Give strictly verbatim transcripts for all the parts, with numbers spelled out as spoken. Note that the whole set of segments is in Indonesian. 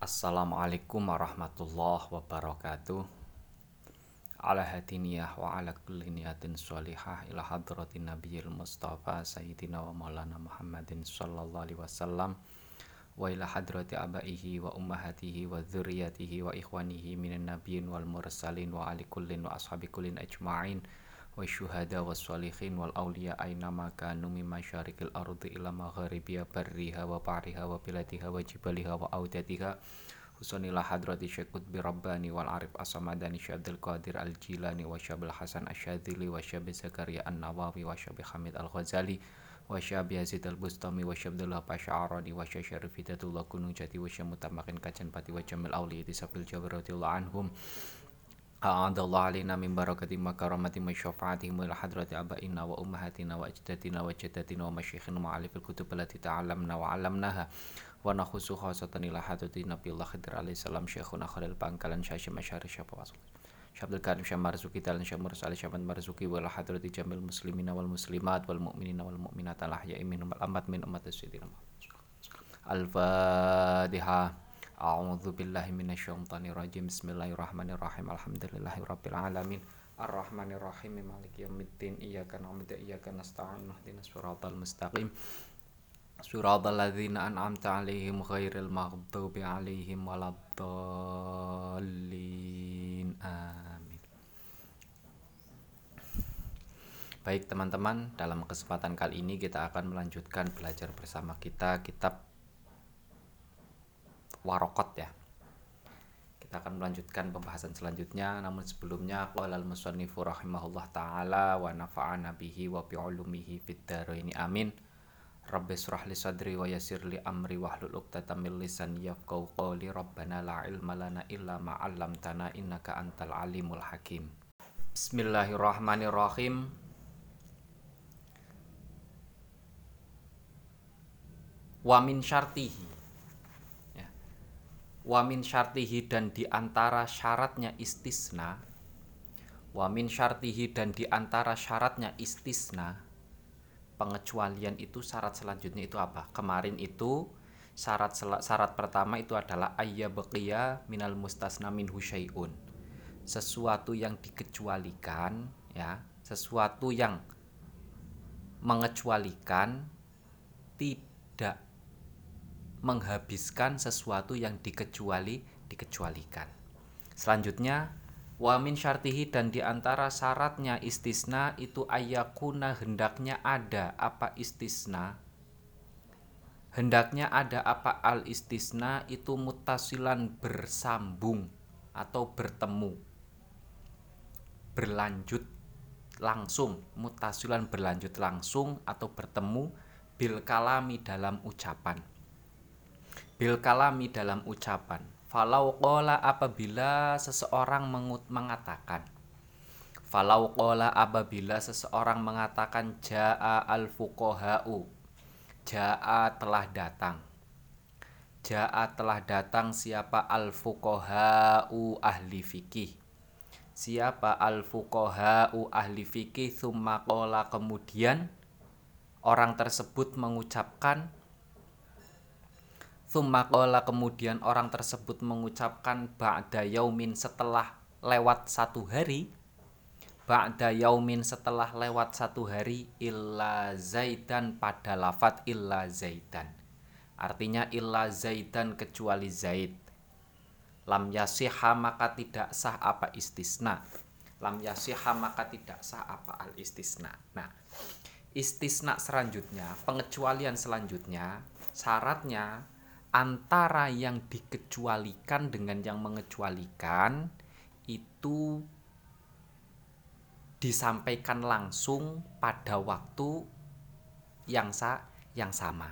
Assalamualaikum warahmatullahi wabarakatuh. Ala hati niyah wa ala kulli niyatin sholihah ila hadratin nabiyil mustafa sayyidina wa maulana Muhammadin sallallahu alaihi wasallam wa ila hadrati abaihi wa ummahatihi wa dzurriyyatihi wa ikhwanihi minan nabiyyin wal mursalin wa ali kullin wa ashabi kullin ajma'in wa syuhada was sholihin wal auliya aina ma kanu min masyariqil ardi ila maghribiha barriha wa bariha wa biladiha wa jibaliha wa audatiha husnila hadrati syekh qutbi rabbani wal arif asamadani syadil qadir al jilani wa syabil hasan asyadzili wa syabil zakaria an-nawawi wa syabil hamid al ghazali wa syabi Yazid al-Bustami wa syabdullah pasya'arani wa syasyarif hidatullah gunung jati wa syamutamakin kajan pati wa jamil awli disabil jawaradillah anhum a'adallah alina min barakati makaramati masyafa'atihim wa ilhadrat abainna wa ummahatina wa ajdatina wa jadatina wa masyikhina ma'alifil kutubulati ta'alamna wa alamnaha wa nakhusu khasatan ilahaduti nabiullah khidir alaih salam syekhuna khalil pangkalan syasyim asyari syafa'asullah Syabdul Karim Syah Marzuki Talan Syah Mursal Syah Marzuki wal hadrati jamil muslimina wal muslimat wal mu'minina wal mu'minat al-ahya'i minhum al-amwat min ummatis sidina al-fatiha. A'udzu billahi minasyaitonir rajim. Bismillahirrahmanirrahim. Alhamdulillahirabbil alamin arrahmanir rahim maliki yaumiddin iyyaka na'budu wa iyyaka nasta'in ihdinas siratal mustaqim siratal ladzina an'amta 'alaihim ghairil maghdubi 'alaihim waladdallin. Amin. Baik teman-teman, dalam kesempatan kali ini kita akan melanjutkan belajar bersama kita kitab Warokot ya. Kita akan melanjutkan pembahasan selanjutnya, namun sebelumnya qolal musannifu rahimahullah taala wa nafa'ana bihi wa bi ulumihi fid dharain amin. Rabbishrah li sadri wa yassir li amri wahlul 'uqdatam min lisani yafqahu qawli. Rabbana la ilma lana illa ma 'allamtana innaka antal alimul hakim. Bismillahirrahmanirrahim. Wa min syartihi Wamin syartihi dan diantara syaratnya istisna Wamin syartihi dan diantara syaratnya istisna pengecualian itu syarat selanjutnya itu apa? Kemarin itu syarat sel- syarat pertama itu adalah ayya baqiya minal mustasna minhu syai'un, sesuatu yang dikecualikan ya, sesuatu yang mengecualikan tidak menghabiskan sesuatu yang dikecuali dikecualikan. Selanjutnya wa min syartihi dan diantara syaratnya istisna itu ayakuna hendaknya ada apa istisna hendaknya ada apa al istisna itu mutasilan bersambung atau bertemu berlanjut langsung mutasilan berlanjut langsung atau bertemu bil kalami dalam ucapan bil kalami dalam ucapan. Falau qola apabila seseorang mengut- mengatakan falau qola apabila seseorang mengatakan jaa al-fuqaha'u jaa telah datang jaa telah datang siapa al-fuqaha'u ahli fikih siapa al-fuqaha'u ahli fikih thumma qola kemudian orang tersebut mengucapkan Tsumma qala kemudian orang tersebut mengucapkan ba'da yaumin setelah lewat satu hari ba'da yaumin setelah lewat satu hari illa zaidan pada lafadz illa zaidan artinya illa zaidan kecuali zaid lam yasiha maka tidak sah apa istisna lam yasiha maka tidak sah apa al istisna. Nah, istisna selanjutnya, pengecualian selanjutnya syaratnya antara yang dikecualikan dengan yang mengecualikan itu disampaikan langsung pada waktu yang sa yang sama.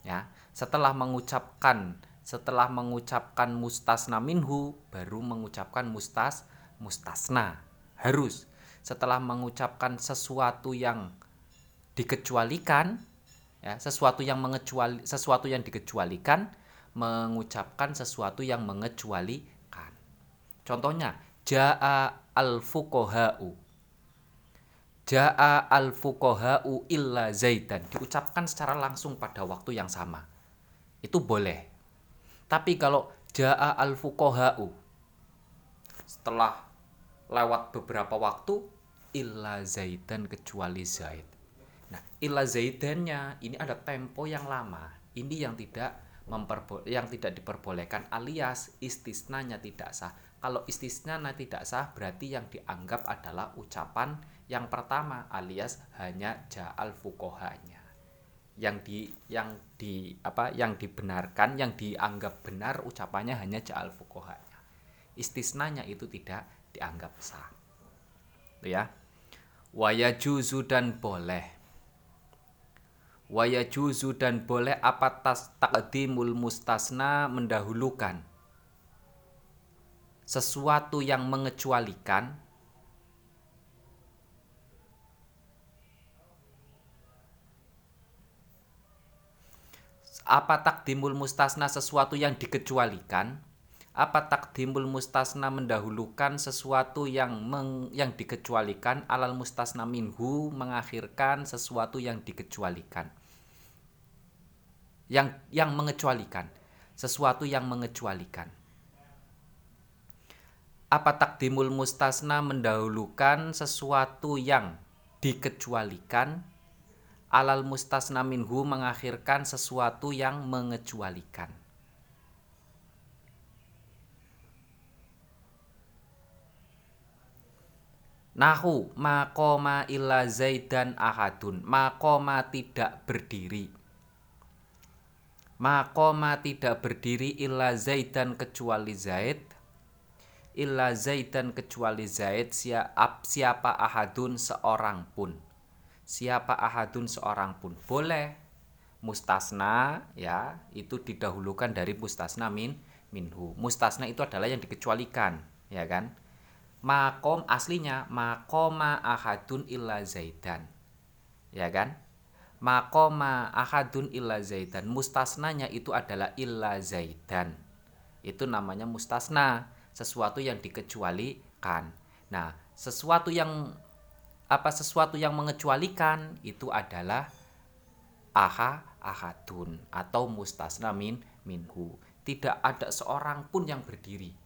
Ya, setelah mengucapkan setelah mengucapkan mustasna minhu baru mengucapkan mustas mustasna. Harus setelah mengucapkan sesuatu yang dikecualikan ya, sesuatu yang mengecuali sesuatu yang dikecualikan mengucapkan sesuatu yang mengecualikan. Contohnya jaa al-fuqaha'u. Jaa al-fuqaha'u illa zaidan diucapkan secara langsung pada waktu yang sama. Itu boleh. Tapi kalau ja'a al-fuqaha'u, setelah lewat beberapa waktu, illa zaidan, kecuali zaid. Nah, illa zaidannya ini ada tempo yang lama. Ini yang tidak memperbo- yang tidak diperbolehkan, alias istisnanya tidak sah. Kalau istisnanya tidak sah, berarti yang dianggap adalah ucapan yang pertama, alias hanya ja'al fuqaha'nya. yang di yang di apa yang dibenarkan, yang dianggap benar ucapannya hanya ja'al fuqaha'nya. Istisnanya itu tidak dianggap sah. Itu ya. Wa yajuzu, dan boleh. Wa yajuzu, dan boleh apa tas taqdimul mustasna, mendahulukan sesuatu yang mengecualikan apa takdimul mustasna sesuatu yang dikecualikan apa takdimul mustasna mendahulukan sesuatu yang meng, yang dikecualikan alal mustasna minhu, mengakhirkan sesuatu yang dikecualikan yang yang mengecualikan sesuatu yang mengecualikan apa takdimul mustasna mendahulukan sesuatu yang dikecualikan alal mustasna minhu, mengakhirkan sesuatu yang mengecualikan. Nahu maqoma illa zaidan ahadun. Maqoma tidak berdiri. Maqoma tidak berdiri illa zaidan, kecuali zaid. Illa zaidan, kecuali zaid, siapa ahadun, seorang pun. Siapa ahadun, seorang pun. Boleh mustasna, ya, itu didahulukan dari mustasna min minhu. Mustasna itu adalah yang dikecualikan, ya kan? Makom aslinya makoma ahadun illa zaidan. Ya kan? Makoma ahadun illa zaidan. Mustasnanya itu adalah illa zaidan. Itu namanya mustasna, sesuatu yang dikecualikan. Nah, sesuatu yang apa sesuatu yang mengecualikan itu adalah aha ahadun atau mustasna min minhu. Tidak ada seorang pun yang berdiri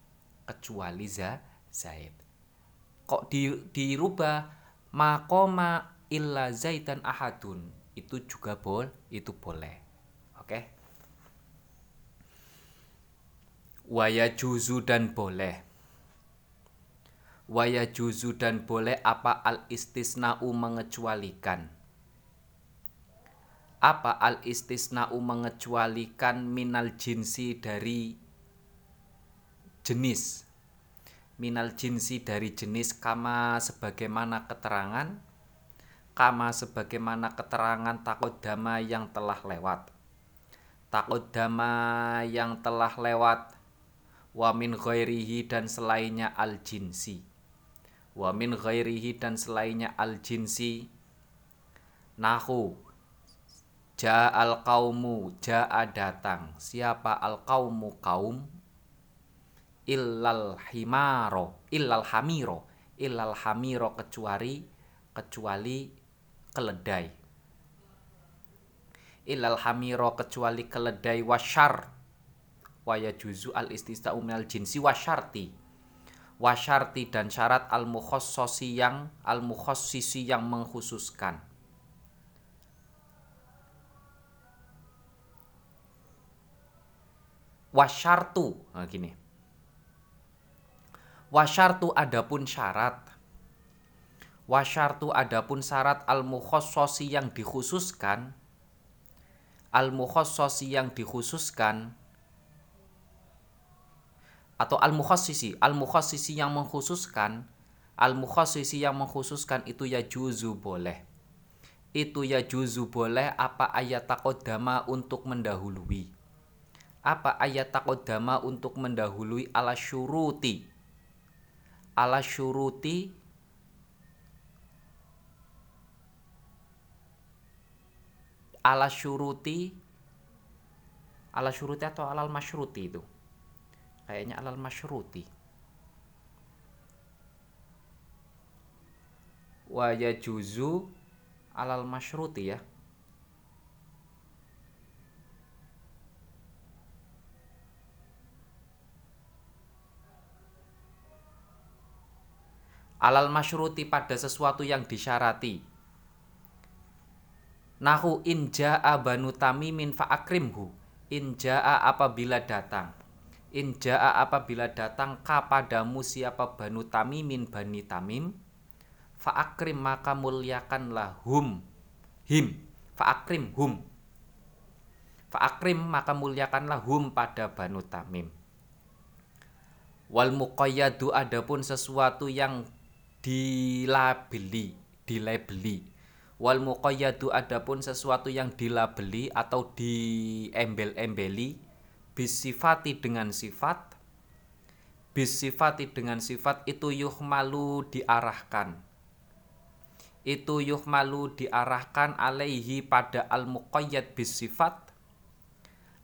kecuali za, zaid. Kok di, dirubah maqoma illa zaidan ahadun, itu juga bol itu boleh. Oke. Okay? Wa yajuzu, dan boleh. Wa yajuzu, dan boleh apa al-istisna'u, mengecualikan. Apa al-istisna'u, mengecualikan minal jinsi, dari jenis. Minal jinsi, dari jenis, kama sebagaimana keterangan. Kama sebagaimana keterangan takodama, yang telah lewat. Takodama yang telah lewat. Wa min ghairihi, dan selainnya al-jinsi. Wa min ghairihi, dan selainnya al-jinsi. Nahu ja'al qaumu, ja'a datang. Siapa al-qaumu, kaum. Illal himaro, illal hamiro, illal hamiro, kecuali kecuali keledai. Illal hamiro, kecuali keledai. Wasyar wa yajuzu al-istisna'u minal jinsi wasyarti. Wasyarti, dan syarat al-mukhossisi yang al-mukhossisi yang mengkhususkan. Wasyartu, nah gini. Wasyartu adapun syarat. Wasyartu adapun syarat al-mukhossisi yang dikhususkan. Al-mukhossisi yang dikhususkan. Atau al-mukhassisi, al-mukhassisi yang mengkhususkan, al-mukhassisi yang mengkhususkan itu yajuzu, boleh. Itu yajuzu, boleh apa ayat taqaddama, untuk mendahului. Apa ayat taqaddama, untuk mendahului ala syuruti. Ala syuruti ala syuruti ala syuruti atau alal masyruti itu. Kayaknya alal masyruti. Wa yajuzu alal masyruti, ya. alal masyruti pada sesuatu yang disyarati. Nahu inja'a banu tamimin fa'akrimhu, inja'a apabila datang, inja'a apabila datang kapadamu siapa banu tamimin bani tamim, fa'akrim maka muliakanlah hum, him, fa'akrim hum, fa'akrim maka muliakanlah hum pada banu tamim. Wal muqayyadu adapun sesuatu yang dilabeli, dilabeli. Wal muqayyadu adapun sesuatu yang dilabeli atau diembel-embeli bisifati dengan sifat, bisifati dengan sifat itu yuhmalu diarahkan, itu yuhmalu diarahkan alaihi pada al muqayyad bisifat,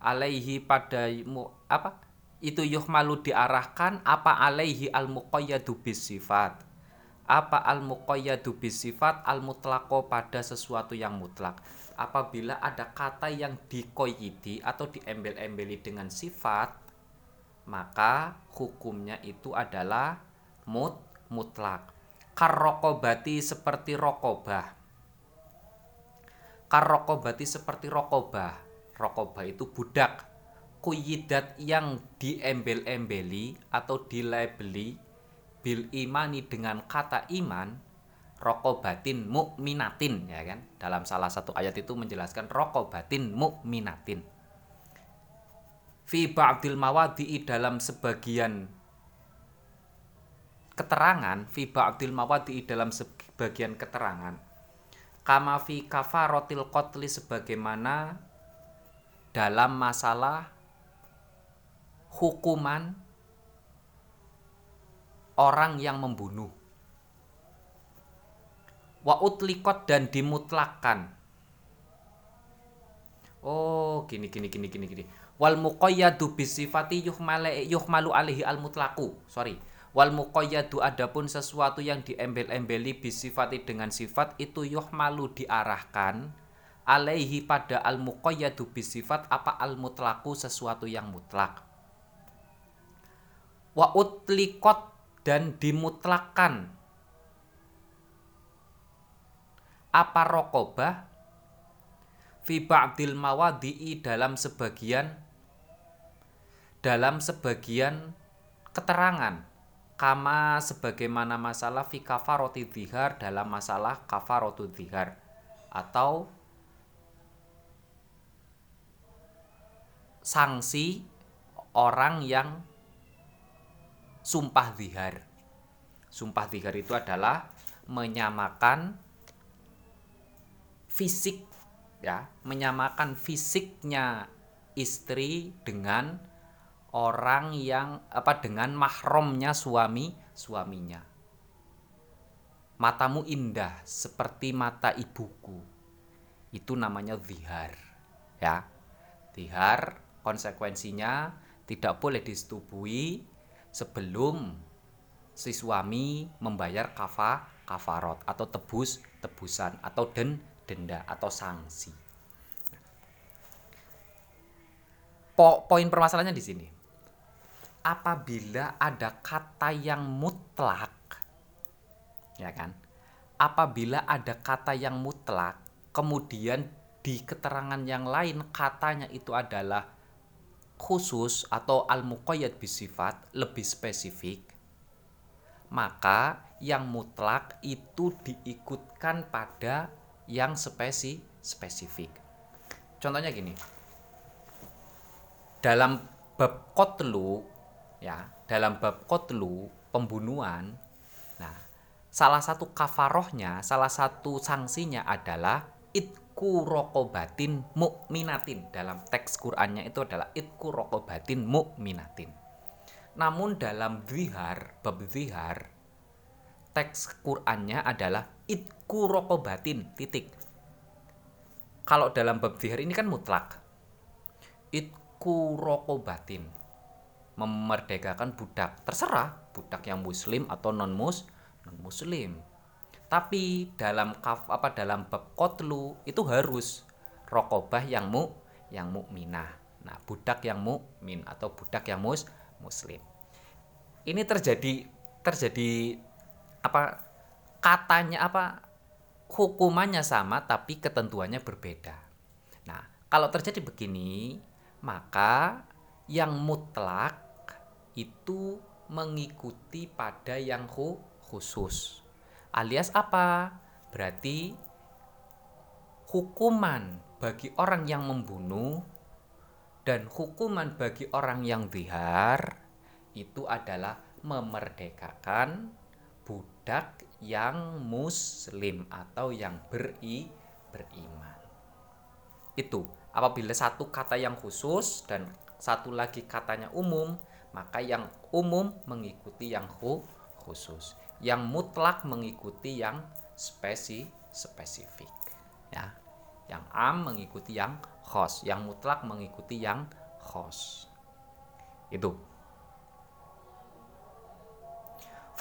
alaihi pada apa itu yuhmalu diarahkan apa alaihi al muqayyadu bisifat. Apa al-muqayyadu bisifat al-mutlaqo pada sesuatu yang mutlak. Apabila ada kata yang dikoyidi atau diembel-embeli dengan sifat, maka hukumnya itu adalah mut mutlak. Karrokobati seperti rokobah. Karrokobati seperti rokobah. Rokobah itu budak. Kuyidat yang diembel-embeli atau dilabeli bil imani dengan kata iman, rokobatin mukminatin, ya kan? Dalam salah satu ayat itu menjelaskan rokobatin mukminatin. Fi ba'dil mawadi'i dalam sebagian keterangan, fi ba'dil mawadi'i dalam sebagian keterangan. Kama fi kafarotil qatli sebagaimana dalam masalah hukuman orang yang membunuh. Wa utliqat dan dimutlakkan. Oh, gini gini gini gini gini. Wal muqayyadu bisifati yuhmale yuhmalu alaihi al mutlaqu. Sorry. Wal muqayyadu adapun sesuatu yang diembel-embeli bisifati dengan sifat itu yuhmalu diarahkan alaihi pada al muqayyadu bisifat apa al mutlaqu sesuatu yang mutlak. Wa utliqat dan dimutlakkan apa rokobah fi ba'dil mawadi'i dalam sebagian dalam sebagian keterangan kama sebagaimana masalah fi kafaroti dzihar dalam masalah kafarotu dzihar atau sanksi orang yang sumpah dzihar. Sumpah dzihar itu adalah menyamakan fisik, ya, menyamakan fisiknya istri dengan orang yang apa dengan mahramnya suami suaminya. Matamu indah seperti mata ibuku. Itu namanya dzihar, ya. Dzihar konsekuensinya tidak boleh disetubuhi sebelum si suami membayar kafa, kafarot atau tebus, tebusan atau den, denda atau sanksi. Po, poin permasalahannya di sini. Apabila ada kata yang mutlak, ya kan? Apabila ada kata yang mutlak, kemudian di keterangan yang lain katanya itu adalah khusus atau al-muqayyad bisifat lebih spesifik, maka yang mutlak itu diikutkan pada yang spesi spesifik. Contohnya gini, dalam bab qatlu, ya, dalam bab qatlu pembunuhan, nah salah satu kafarohnya, salah satu sanksinya adalah it itku rokobatin mukminatin. Dalam teks Qur'annya itu adalah itku rokobatin mukminatin. Namun dalam dzihar, bab dzihar, teks Qur'annya adalah itku rokobatin titik. Kalau dalam bab dzihar ini kan mutlak. Itku rokobatin memerdekakan budak, terserah budak yang muslim atau non muslim. Tapi dalam kaf apa dalam bab qatlu itu harus rokobah yang mu yang mukminah. Nah, budak yang mukmin atau budak yang mus, muslim. Ini terjadi terjadi apa katanya apa hukumannya sama tapi ketentuannya berbeda. Nah, kalau terjadi begini, maka yang mutlak itu mengikuti pada yang khusus. Alias apa? Berarti hukuman bagi orang yang membunuh dan hukuman bagi orang yang zihar itu adalah memerdekakan budak yang muslim atau yang beri, beriman. Itu apabila satu kata yang khusus dan satu lagi katanya umum, maka yang umum mengikuti yang khusus, yang mutlak mengikuti yang spesi, spesifik ya. Yang am mengikuti yang khos, yang mutlak mengikuti yang khos. Itu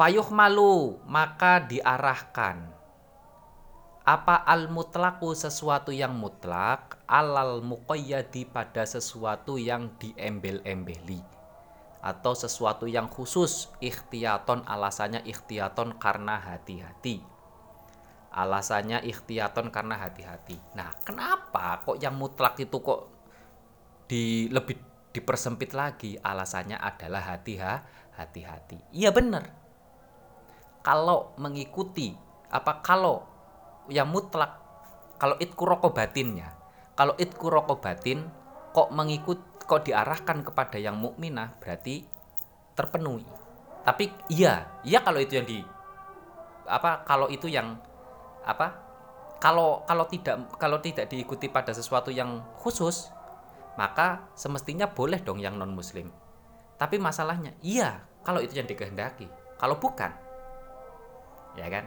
fayuh malu, maka diarahkan apa al-mutlaku, sesuatu yang mutlak, alal muqayyadi, pada sesuatu yang diembel-embeli atau sesuatu yang khusus, ikhtiyaton, alasannya ikhtiyaton karena hati-hati alasannya ikhtiyaton karena hati-hati nah, kenapa kok yang mutlak itu kok di, lebih dipersempit lagi? Alasannya adalah hati-hati. Iya benar. Kalau mengikuti apa kalau yang mutlak, kalau itku rokobatinnya, kalau itku rokobatin kok mengikut kok diarahkan kepada yang mukminah, berarti terpenuhi. Tapi iya, iya kalau itu yang di apa kalau itu yang apa kalau kalau tidak kalau tidak diikuti pada sesuatu yang khusus, maka semestinya boleh dong yang non muslim. Tapi masalahnya iya kalau itu yang dikehendaki, kalau bukan ya kan?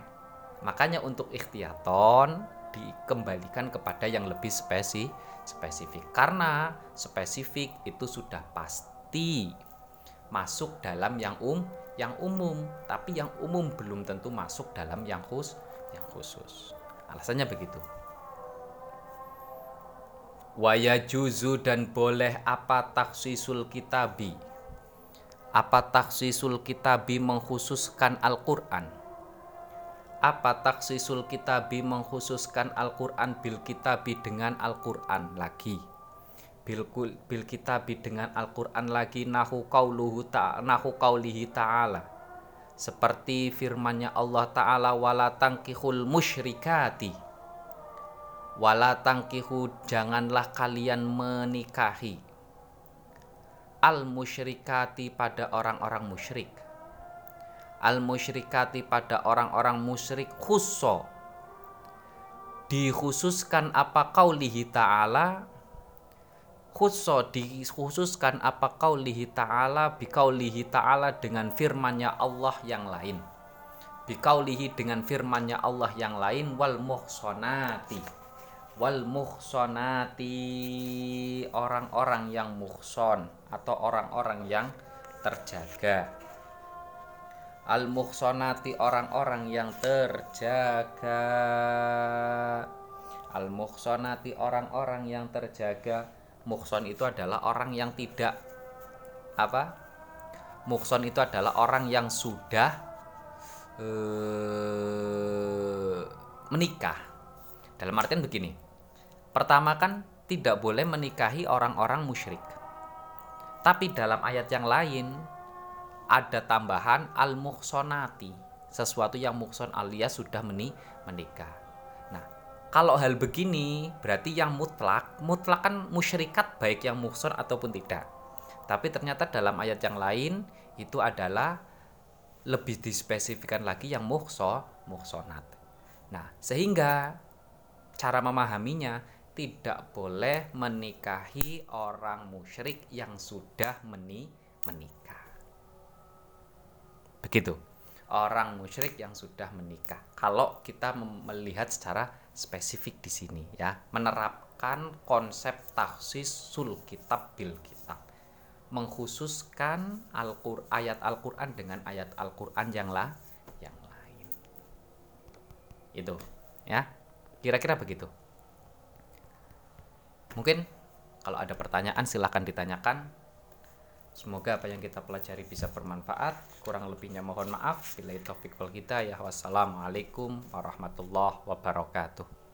Makanya untuk ikhtiyaton dikembalikan kepada yang lebih spesi, spesifik. Karena spesifik itu sudah pasti masuk dalam yang um, yang umum, tapi yang umum belum tentu masuk dalam yang khusus, yang khusus. Alasannya begitu. Wa yajuzu, dan boleh apa takhsisul kitabi. Apa takhsisul kitabi, mengkhususkan Al-Qur'an. Apa takhsisul kitabi, mengkhususkan Al-Qur'an, bil kitabi, dengan Al-Qur'an lagi. Bil, bil kitabi, dengan Al-Qur'an lagi, nahu qauluhu ta nahu qaulihi ta'ala. Seperti firman-Nya Allah Ta'ala, wala tankihul musyrikati. Wala tankihu, janganlah kalian menikahi. Al-musyrikati, pada orang-orang musyrik. Al-musyrikati, pada orang-orang musyrik, khusso, dikhususkan apa qaulihi ta'ala, khusso, dikhususkan apa qaulihi ta'ala, biqaulihi ta'ala, dengan firman-Nya Allah yang lain, biqaulihi, dengan firman-Nya Allah yang lain, wal muhsonati, wal muhsonati, orang-orang yang muhson atau orang-orang yang terjaga. Al-muhsonati, orang-orang yang terjaga. Al-muhsonati, orang-orang yang terjaga. Muhson itu adalah orang yang tidak apa? Muhson itu adalah orang yang sudah eh, menikah. Dalam artian begini. Pertama kan tidak boleh menikahi orang-orang musyrik. Tapi dalam ayat yang lain ada tambahan al-muhsonati, sesuatu yang muhson alias sudah meni, menikah. Nah, kalau hal begini berarti yang mutlak, mutlak kan musyrikat baik yang muhson ataupun tidak. Tapi ternyata dalam ayat yang lain itu adalah lebih dispesifikkan lagi yang muhson, muhsonat. Nah, sehingga cara memahaminya tidak boleh menikahi orang musyrik yang sudah meni, menikah. Begitu, orang musyrik yang sudah menikah. Kalau kita melihat secara spesifik di sini ya, menerapkan konsep takhsisul kitab bil kitab, mengkhususkan Al-Qur'an, ayat Al-Qur'an dengan ayat Al-Qur'an yang lah yang lain. Itu ya. Kira-kira begitu. Mungkin kalau ada pertanyaan silahkan ditanyakan. Semoga apa yang kita pelajari bisa bermanfaat. Kurang lebihnya mohon maaf. Billahi taufiq wal hidayah. Wassalamualaikum warahmatullahi wabarakatuh.